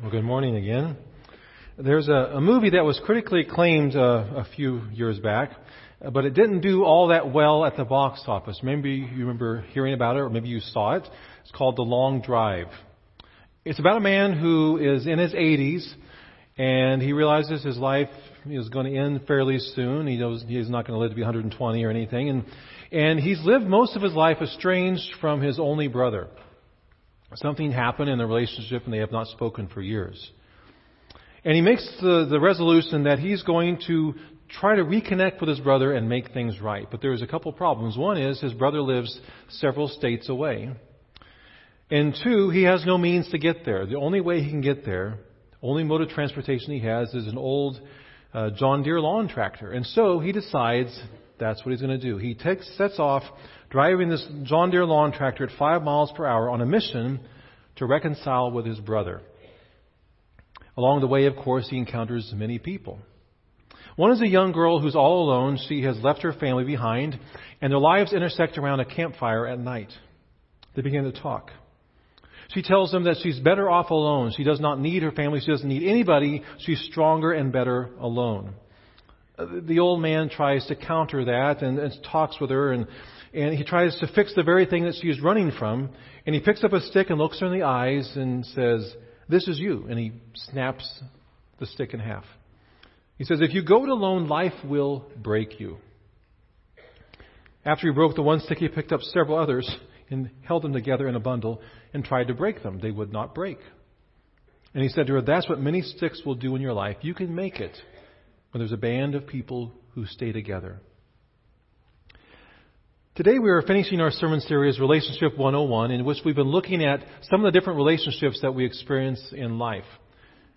Well, good morning again. There's a movie that was critically acclaimed a few years back, but it didn't do all that well at the box office. Maybe you remember hearing about it, or maybe you saw it. It's called The Long Drive. It's about a man who is in his 80s, and he realizes his life is going to end fairly soon. He knows he's not going to live to be 120 or anything, and he's lived most of his life estranged from his only brother. Something happened in the relationship, and they have not spoken for years. And he makes the resolution that he's going to try to reconnect with his brother and make things right. But there's a couple problems. One is his brother lives several states away. And two, he has no means to get there. The only way he can get there, only mode of transportation he has, is an old John Deere lawn tractor. And so he decides that's what he's going to do. He sets off driving this John Deere lawn tractor at 5 miles per hour on a mission to reconcile with his brother. Along the way, of course, he encounters many people. One is a young girl who's all alone. She has left her family behind, and their lives intersect around a campfire at night. They begin to talk. She tells them that she's better off alone. She does not need her family. She doesn't need anybody. She's stronger and better alone. The old man tries to counter that and talks with her, and he tries to fix the very thing that she's running from. And he picks up a stick and looks her in the eyes and says, "This is you." And he snaps the stick in half. He says, "If you go it alone, life will break you." After he broke the one stick, he picked up several others and held them together in a bundle and tried to break them. They would not break. And he said to her, "That's what many sticks will do in your life. You can make it when there's a band of people who stay together." Today we are finishing our sermon series, Relationship 101, in which we've been looking at some of the different relationships that we experience in life.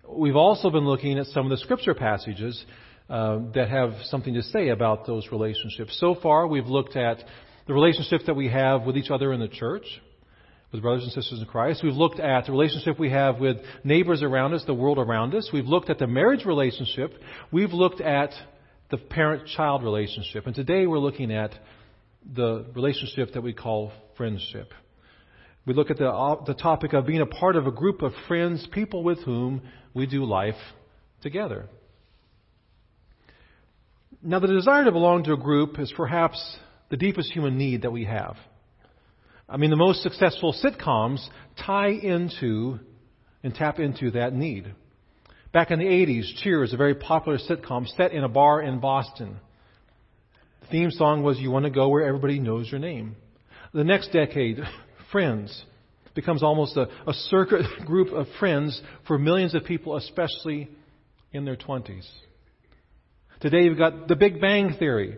We've also been looking at some of the scripture passages that have something to say about those relationships. So far we've looked at the relationships that we have with each other in the church, with brothers and sisters in Christ. We've looked at the relationship we have with neighbors around us, the world around us. We've looked at the marriage relationship. We've looked at the parent-child relationship. And today we're looking at the relationship that we call friendship. We look at the topic of being a part of a group of friends, people with whom we do life together. Now, the desire to belong to a group is perhaps the deepest human need that we have. I mean, the most successful sitcoms tie into and tap into that need. Back in the 80s, Cheers, a very popular sitcom set in a bar in Boston. The theme song was "You Want to Go Where Everybody Knows Your Name." The next decade, Friends becomes almost a circuit group of friends for millions of people, especially in their 20s. Today, you've got The Big Bang Theory,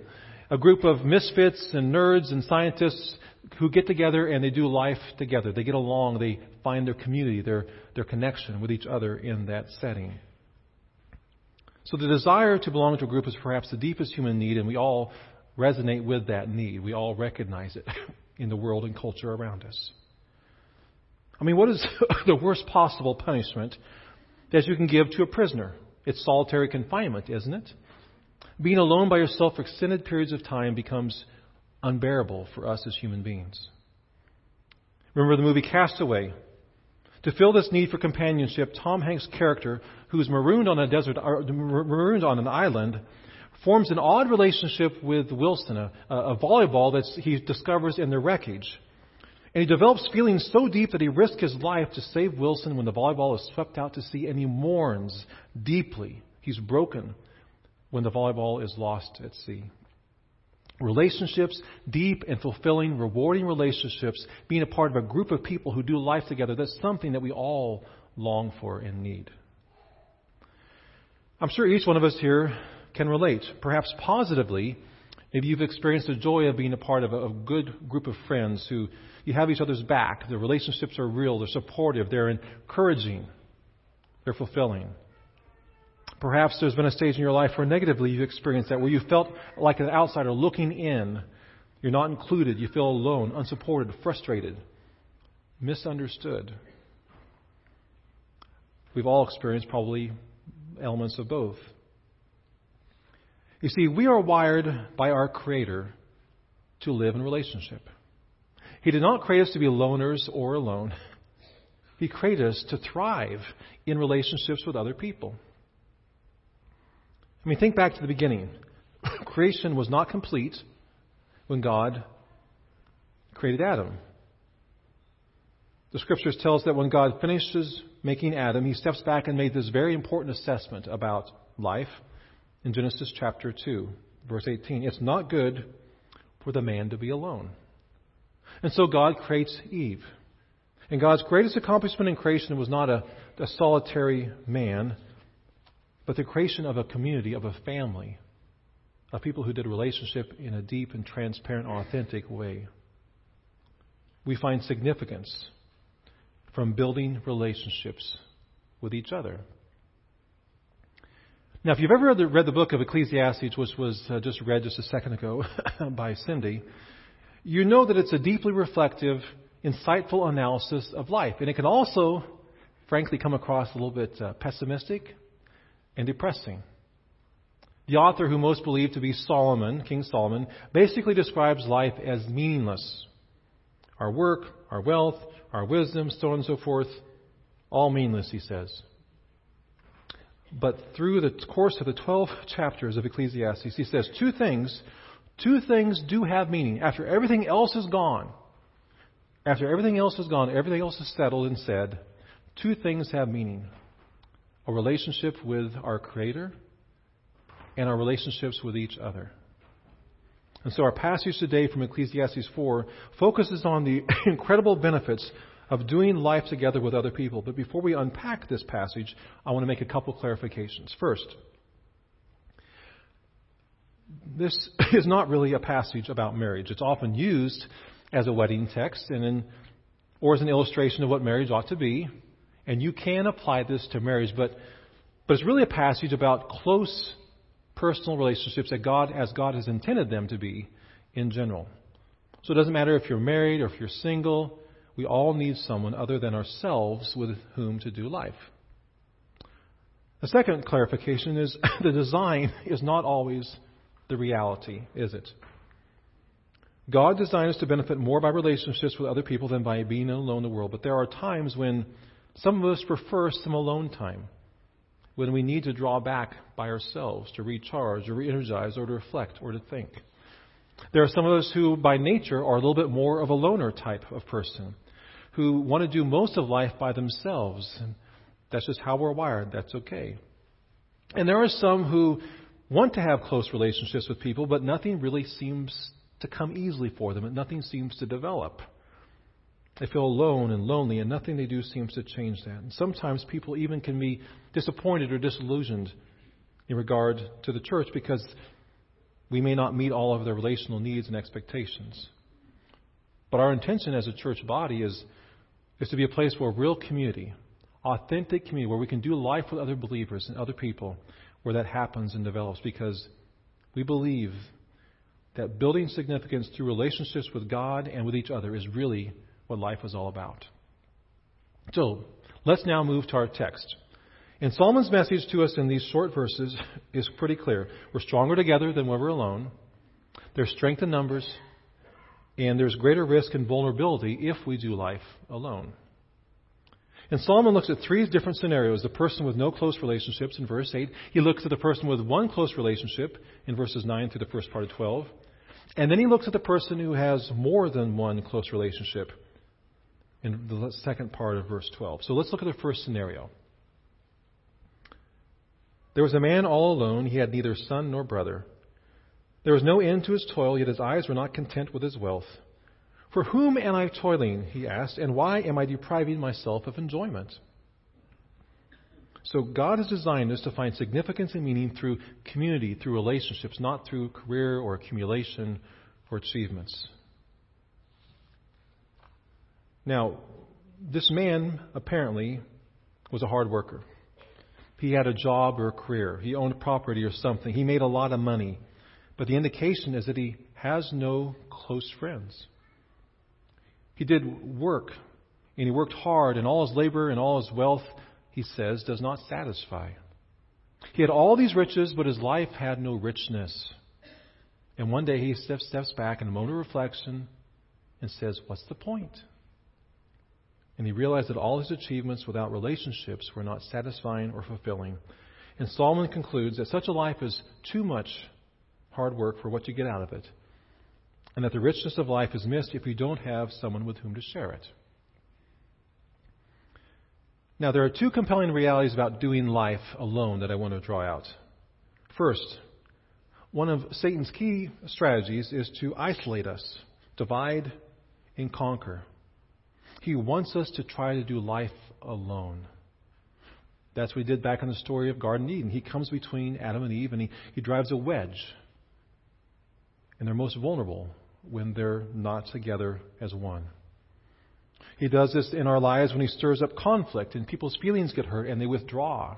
a group of misfits and nerds and scientists who get together and they do life together. They get along. They find their community, their connection with each other in that setting. So the desire to belong to a group is perhaps the deepest human need, and we all resonate with that need. We all recognize it in the world and culture around us. I mean, what is the worst possible punishment that you can give to a prisoner? It's solitary confinement, isn't it? Being alone by yourself for extended periods of time becomes unbearable for us as human beings. Remember the movie Cast Away? To fill this need for companionship, Tom Hanks' character, who's marooned on an island, forms an odd relationship with Wilson, a volleyball that he discovers in the wreckage. And he develops feelings so deep that he risks his life to save Wilson when the volleyball is swept out to sea, and he mourns deeply. He's broken when the volleyball is lost at sea. Relationships, deep and fulfilling, rewarding relationships, being a part of a group of people who do life together, that's something that we all long for and need. I'm sure each one of us here can relate, perhaps positively, if you've experienced the joy of being a part of a good group of friends who you have each other's back. The relationships are real, they're supportive, they're encouraging, they're fulfilling. Perhaps there's been a stage in your life where negatively you've experienced that, where you felt like an outsider looking in. You're not included. You feel alone, unsupported, frustrated, misunderstood. We've all experienced probably elements of both. You see, we are wired by our Creator to live in relationship. He did not create us to be loners or alone. He created us to thrive in relationships with other people. I mean, think back to the beginning. Creation was not complete when God created Adam. The scriptures tell us that when God finishes making Adam, he steps back and made this very important assessment about life in Genesis chapter 2, verse 18. It's not good for the man to be alone. And so God creates Eve. And God's greatest accomplishment in creation was not a solitary man, but the creation of a community, of a family, of people who did relationship in a deep and transparent, authentic way. We find significance from building relationships with each other. Now, if you've ever read the book of Ecclesiastes, which was just read just a second ago by Cindy, you know that it's a deeply reflective, insightful analysis of life. And it can also, frankly, come across a little bit pessimistic and depressing. The author, who most believe to be Solomon, King Solomon, basically describes life as meaningless. Our work, our wealth, our wisdom, so on and so forth, all meaningless, he says. But through the course of the 12 chapters of Ecclesiastes, he says two things do have meaning. After everything else is gone, everything else is settled and said, two things have meaning: a relationship with our Creator and our relationships with each other. And so our passage today from Ecclesiastes 4 focuses on the incredible benefits of doing life together with other people. But before we unpack this passage, I want to make a couple clarifications. First, this is not really a passage about marriage. It's often used as a wedding text or as an illustration of what marriage ought to be. And you can apply this to marriage, but it's really a passage about close personal relationships as God has intended them to be in general. So it doesn't matter if you're married or if you're single, we all need someone other than ourselves with whom to do life. The second clarification is the design is not always the reality, is it? God designed us to benefit more by relationships with other people than by being alone in the world. But there are times when some of us prefer some alone time, when we need to draw back by ourselves to recharge or re-energize or to reflect or to think. There are some of us who by nature are a little bit more of a loner type of person, who want to do most of life by themselves. And that's just how we're wired. That's okay. And there are some who want to have close relationships with people, but nothing really seems to come easily for them, and nothing seems to develop. They feel alone and lonely, and nothing they do seems to change that. And sometimes people even can be disappointed or disillusioned in regard to the church because we may not meet all of their relational needs and expectations. But our intention as a church body is to be a place where real community, authentic community, where we can do life with other believers and other people, where that happens and develops, because we believe that building significance through relationships with God and with each other is really what life is all about. So let's now move to our text. And Solomon's message to us in these short verses is pretty clear. We're stronger together than when we're alone. There's strength in numbers, and there's greater risk and vulnerability if we do life alone. And Solomon looks at three different scenarios: the person with no close relationships in verse 8. He looks at the person with one close relationship in verses 9 through the first part of 12. And then he looks at the person who has more than one close relationship in the second part of verse 12. So let's look at the first scenario. There was a man all alone. He had neither son nor brother. There was no end to his toil, yet his eyes were not content with his wealth. For whom am I toiling, he asked, and why am I depriving myself of enjoyment? So God has designed us to find significance and meaning through community, through relationships, not through career or accumulation or achievements. Now, this man apparently was a hard worker. He had a job or a career. He owned property or something. He made a lot of money. But the indication is that he has no close friends. He did work, and he worked hard, and all his labor and all his wealth, he says, does not satisfy. He had all these riches, but his life had no richness. And one day he steps back in a moment of reflection and says, what's the point? and he realized that all his achievements without relationships were not satisfying or fulfilling. And Solomon concludes that such a life is too much hard work for what you get out of it, and that the richness of life is missed if you don't have someone with whom to share it. Now, there are two compelling realities about doing life alone that I want to draw out. First, one of Satan's key strategies is to isolate us, divide and conquer. He wants us to try to do life alone. That's what he did back in the story of Garden Eden. He comes between Adam and Eve, and he drives a wedge. And they're most vulnerable when they're not together as one. He does this in our lives when he stirs up conflict and people's feelings get hurt and they withdraw.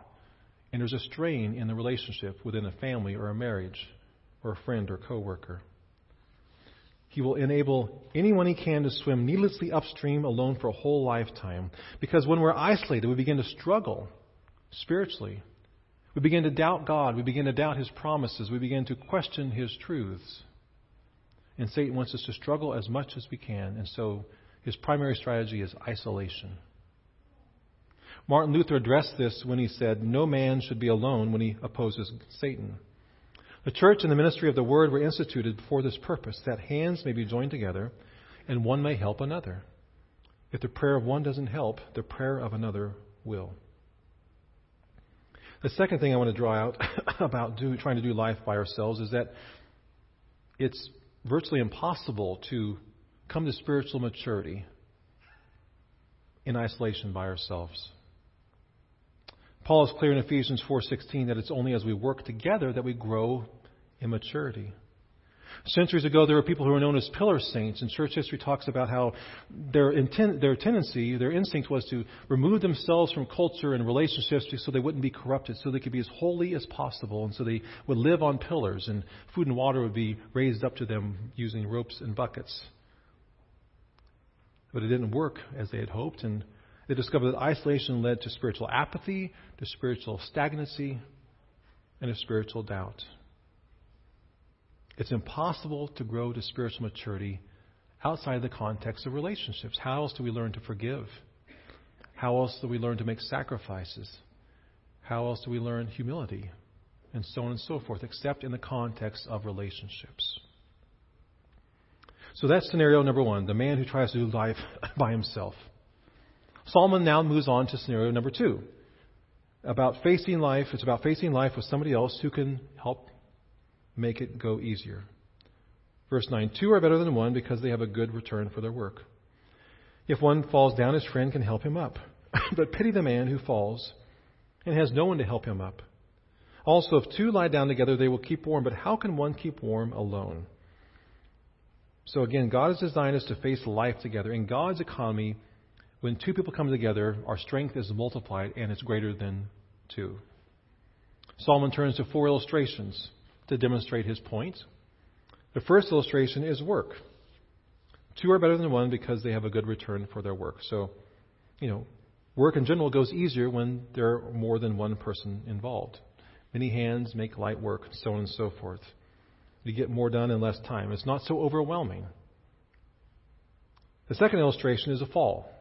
And there's a strain in the relationship within a family or a marriage or a friend or coworker. He will enable anyone he can to swim needlessly upstream alone for a whole lifetime. Because when we're isolated, we begin to struggle spiritually. We begin to doubt God. We begin to doubt his promises. We begin to question his truths. And Satan wants us to struggle as much as we can. And so his primary strategy is isolation. Martin Luther addressed this when he said, "No man should be alone," when he opposes Satan. The church and the ministry of the word were instituted for this purpose, that hands may be joined together and one may help another. If the prayer of one doesn't help, the prayer of another will. The second thing I want to draw out about trying to do life by ourselves is that it's virtually impossible to come to spiritual maturity in isolation by ourselves. Paul is clear in Ephesians 4:16 that it's only as we work together that we grow in maturity. Centuries ago, there were people who were known as pillar saints, and church history talks about how their instinct was to remove themselves from culture and relationships so they wouldn't be corrupted, so they could be as holy as possible, and so they would live on pillars, and food and water would be raised up to them using ropes and buckets. But it didn't work as they had hoped, and they discovered that isolation led to spiritual apathy, to spiritual stagnancy, and to spiritual doubt. It's impossible to grow to spiritual maturity outside the context of relationships. How else do we learn to forgive? How else do we learn to make sacrifices? How else do we learn humility? And so on and so forth, except in the context of relationships. So that's scenario number one, the man who tries to do life by himself. Solomon now moves on to scenario number two. It's about facing life with somebody else who can help make it go easier. Verse 9, two are better than one because they have a good return for their work. If one falls down, his friend can help him up. But pity the man who falls and has no one to help him up. Also, if two lie down together, they will keep warm. But how can one keep warm alone? So again, God has designed us to face life together. In God's economy, when two people come together, our strength is multiplied and it's greater than two. Solomon turns to four illustrations to demonstrate his point. The first illustration is work. Two are better than one because they have a good return for their work. So, work in general goes easier when there are more than one person involved. Many hands make light work, so on and so forth. You get more done in less time. It's not so overwhelming. The second illustration is a fall.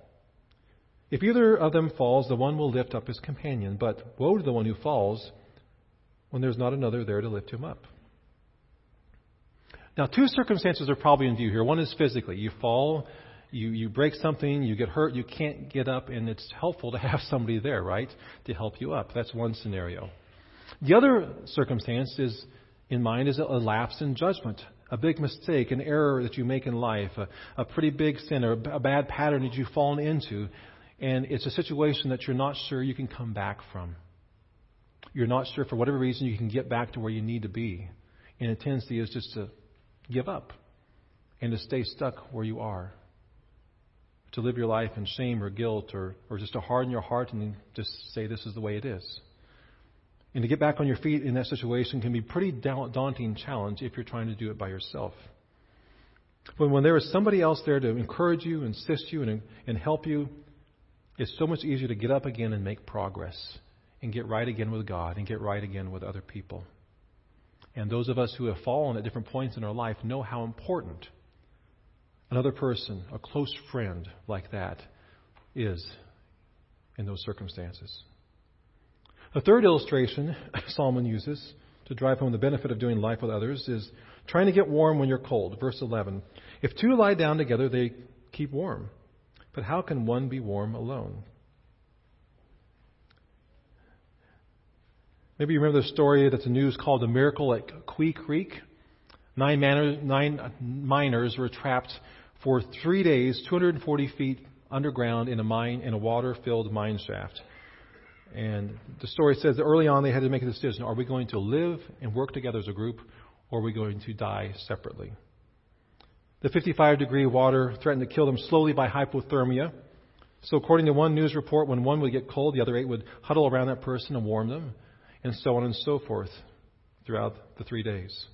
If either of them falls, the one will lift up his companion, but woe to the one who falls when there's not another there to lift him up. Now, two circumstances are probably in view here. One is physically. You fall, you break something, you get hurt, you can't get up, and it's helpful to have somebody there, right, to help you up. That's one scenario. The other circumstance is a lapse in judgment. A big mistake, an error that you make in life, a pretty big sin, or a bad pattern that you've fallen into. And it's a situation that you're not sure you can come back from. You're not sure for whatever reason you can get back to where you need to be. And the tendency is just to give up and to stay stuck where you are. To live your life in shame or guilt or just to harden your heart and just say this is the way it is. And to get back on your feet in that situation can be a pretty daunting challenge if you're trying to do it by yourself. But when there is somebody else there to encourage you, assist you, and help you, it's so much easier to get up again and make progress and get right again with God and get right again with other people. And those of us who have fallen at different points in our life know how important another person, a close friend like that, is in those circumstances. A third illustration Solomon uses to drive home the benefit of doing life with others is trying to get warm when you're cold. Verse 11, if two lie down together, they keep warm. But how can one be warm alone? Maybe you remember the story that's in the news called The Miracle at Quee Creek. Nine miners were trapped for 3 days, 240 feet underground in a mine, in a water-filled mine shaft. And the story says that early on they had to make a decision. Are we going to live and work together as a group, or are we going to die separately? The 55-degree water threatened to kill them slowly by hypothermia. So according to one news report, when one would get cold, the other eight would huddle around that person and warm them, and so on and so forth throughout the 3 days.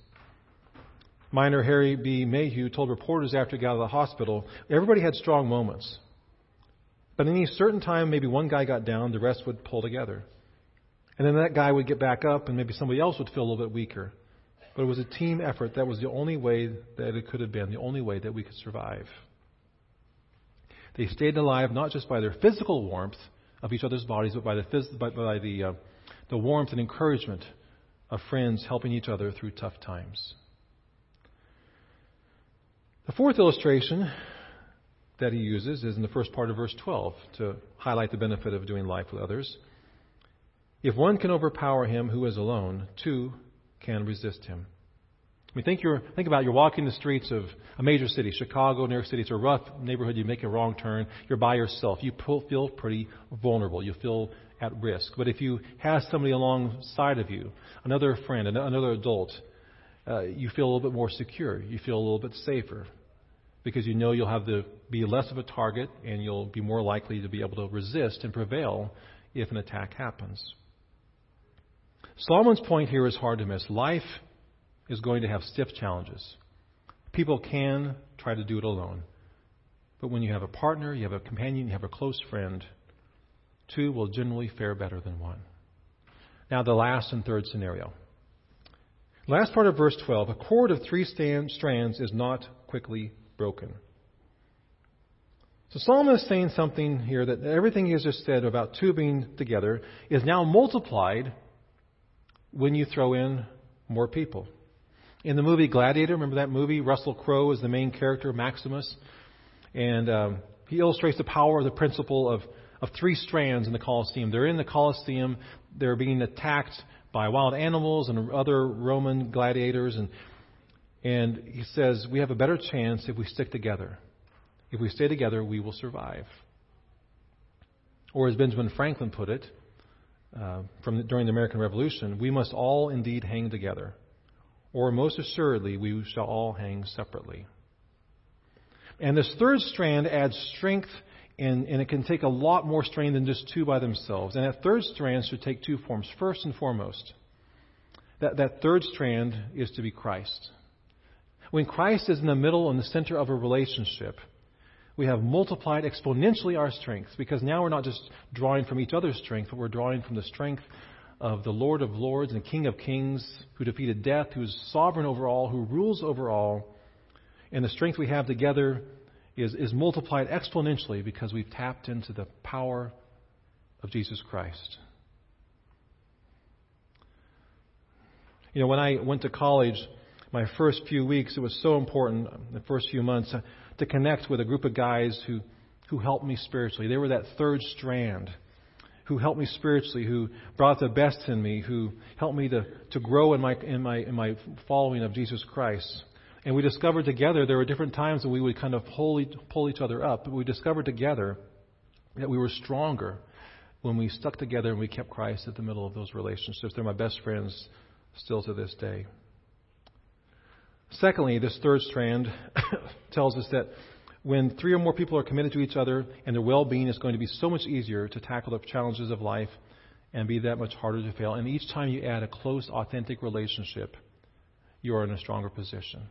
Miner Harry B. Mayhew told reporters after he got out of the hospital, everybody had strong moments. But at any certain time, maybe one guy got down, the rest would pull together. And then that guy would get back up, and maybe somebody else would feel a little bit weaker. But it was a team effort. That was the only way that it could have been, the only way that we could survive. They stayed alive not just by their physical warmth of each other's bodies, but by the warmth and encouragement of friends helping each other through tough times. The fourth illustration that he uses is in the first part of verse 12 to highlight the benefit of doing life with others. If one can overpower him who is alone, two can resist him. I mean, think about it. You're walking the streets of a major city, Chicago, New York City. It's a rough neighborhood. You make a wrong turn. You're by yourself. You feel pretty vulnerable. You feel at risk. But if you have somebody alongside of you, another friend, another adult, you feel a little bit more secure. You feel a little bit safer because you know you'll have to be less of a target and you'll be more likely to be able to resist and prevail if an attack happens. Solomon's point here is hard to miss. Life is going to have stiff challenges. People can try to do it alone. But when you have a partner, you have a companion, you have a close friend, two will generally fare better than one. Now the last and third scenario. Last part of verse 12. A cord of three strands is not quickly broken. So Solomon is saying something here that everything he has just said about two being together is now multiplied when you throw in more people. In the movie Gladiator, remember that movie? Russell Crowe is the main character, Maximus. And he illustrates the power of the principle of three strands in the Colosseum. They're in the Colosseum. They're being attacked by wild animals and other Roman gladiators. And he says, we have a better chance if we stick together. If we stay together, we will survive. Or as Benjamin Franklin put it, during the American Revolution, we must all indeed hang together, or most assuredly we shall all hang separately. And this third strand adds strength, and it can take a lot more strain than just two by themselves. And that third strand should take two forms. First and foremost, that third strand is to be Christ. When Christ is in the middle and the center of a relationship, we have multiplied exponentially our strength, because now we're not just drawing from each other's strength, but we're drawing from the strength of the Lord of Lords and King of Kings, who defeated death, who is sovereign over all, who rules over all. And the strength we have together is multiplied exponentially because we've tapped into the power of Jesus Christ. You know, when I went to college, my first few weeks, it was so important, the first few months, to connect with a group of guys who helped me spiritually. They were that third strand who helped me spiritually, who brought the best in me, who helped me to grow in my following of Jesus Christ. And we discovered together there were different times that we would kind of pull each other up, but we discovered together that we were stronger when we stuck together and we kept Christ at the middle of those relationships. They're my best friends still to this day. Secondly, this third strand tells us that when three or more people are committed to each other and their well-being, is going to be so much easier to tackle the challenges of life and be that much harder to fail. And each time you add a close, authentic relationship, you are in a stronger position.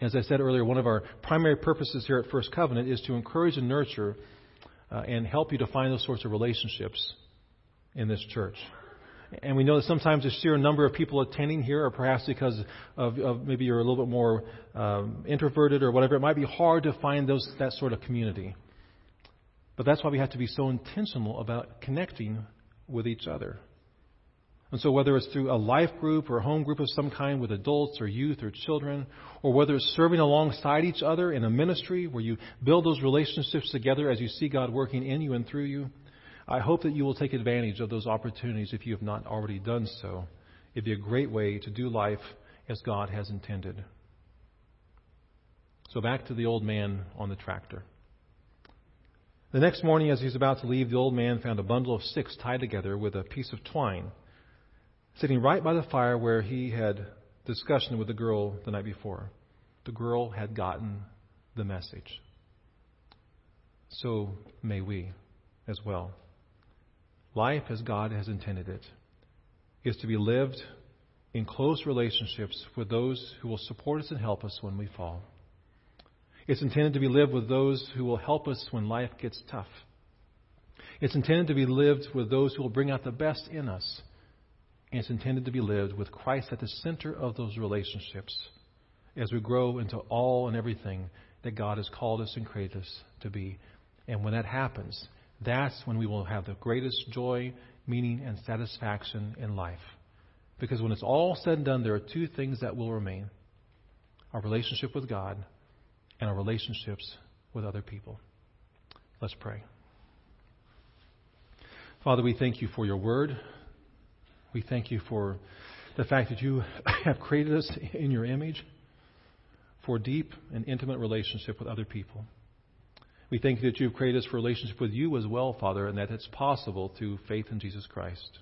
As I said earlier, one of our primary purposes here at First Covenant is to encourage and nurture and help you to find those sorts of relationships in this church. And we know that sometimes the sheer number of people attending here, or perhaps because of maybe you're a little bit more introverted or whatever, it might be hard to find that sort of community. But that's why we have to be so intentional about connecting with each other. And so whether it's through a life group or a home group of some kind with adults or youth or children, or whether it's serving alongside each other in a ministry where you build those relationships together as you see God working in you and through you, I hope that you will take advantage of those opportunities if you have not already done so. It'd be a great way to do life as God has intended. So back to the old man on the tractor. The next morning, as he's about to leave, the old man found a bundle of sticks tied together with a piece of twine, sitting right by the fire where he had discussion with the girl the night before. The girl had gotten the message. So may we as well. Life as God has intended it is to be lived in close relationships with those who will support us and help us when we fall. It's intended to be lived with those who will help us when life gets tough. It's intended to be lived with those who will bring out the best in us. And it's intended to be lived with Christ at the center of those relationships as we grow into all and everything that God has called us and created us to be. And when that happens, that's when we will have the greatest joy, meaning, and satisfaction in life. Because when it's all said and done, there are two things that will remain: our relationship with God and our relationships with other people. Let's pray. Father, we thank you for your word. We thank you for the fact that you have created us in your image for deep and intimate relationship with other people. We thank you that you've created us for relationship with you as well, Father, and that it's possible through faith in Jesus Christ.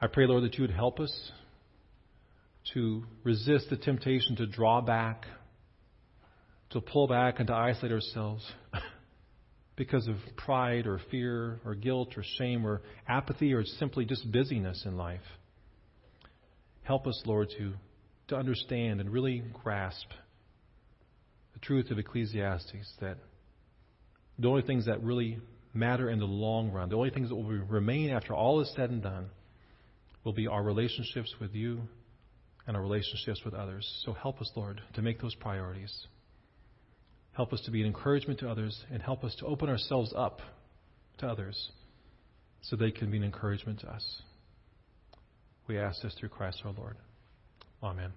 I pray, Lord, that you would help us to resist the temptation to draw back, to pull back and to isolate ourselves because of pride or fear or guilt or shame or apathy or simply just busyness in life. Help us, Lord, to understand and really grasp the truth of Ecclesiastes, that the only things that really matter in the long run, the only things that will remain after all is said and done, will be our relationships with you and our relationships with others. So help us, Lord, to make those priorities. Help us to be an encouragement to others, and help us to open ourselves up to others so they can be an encouragement to us. We ask this through Christ our Lord. Amen.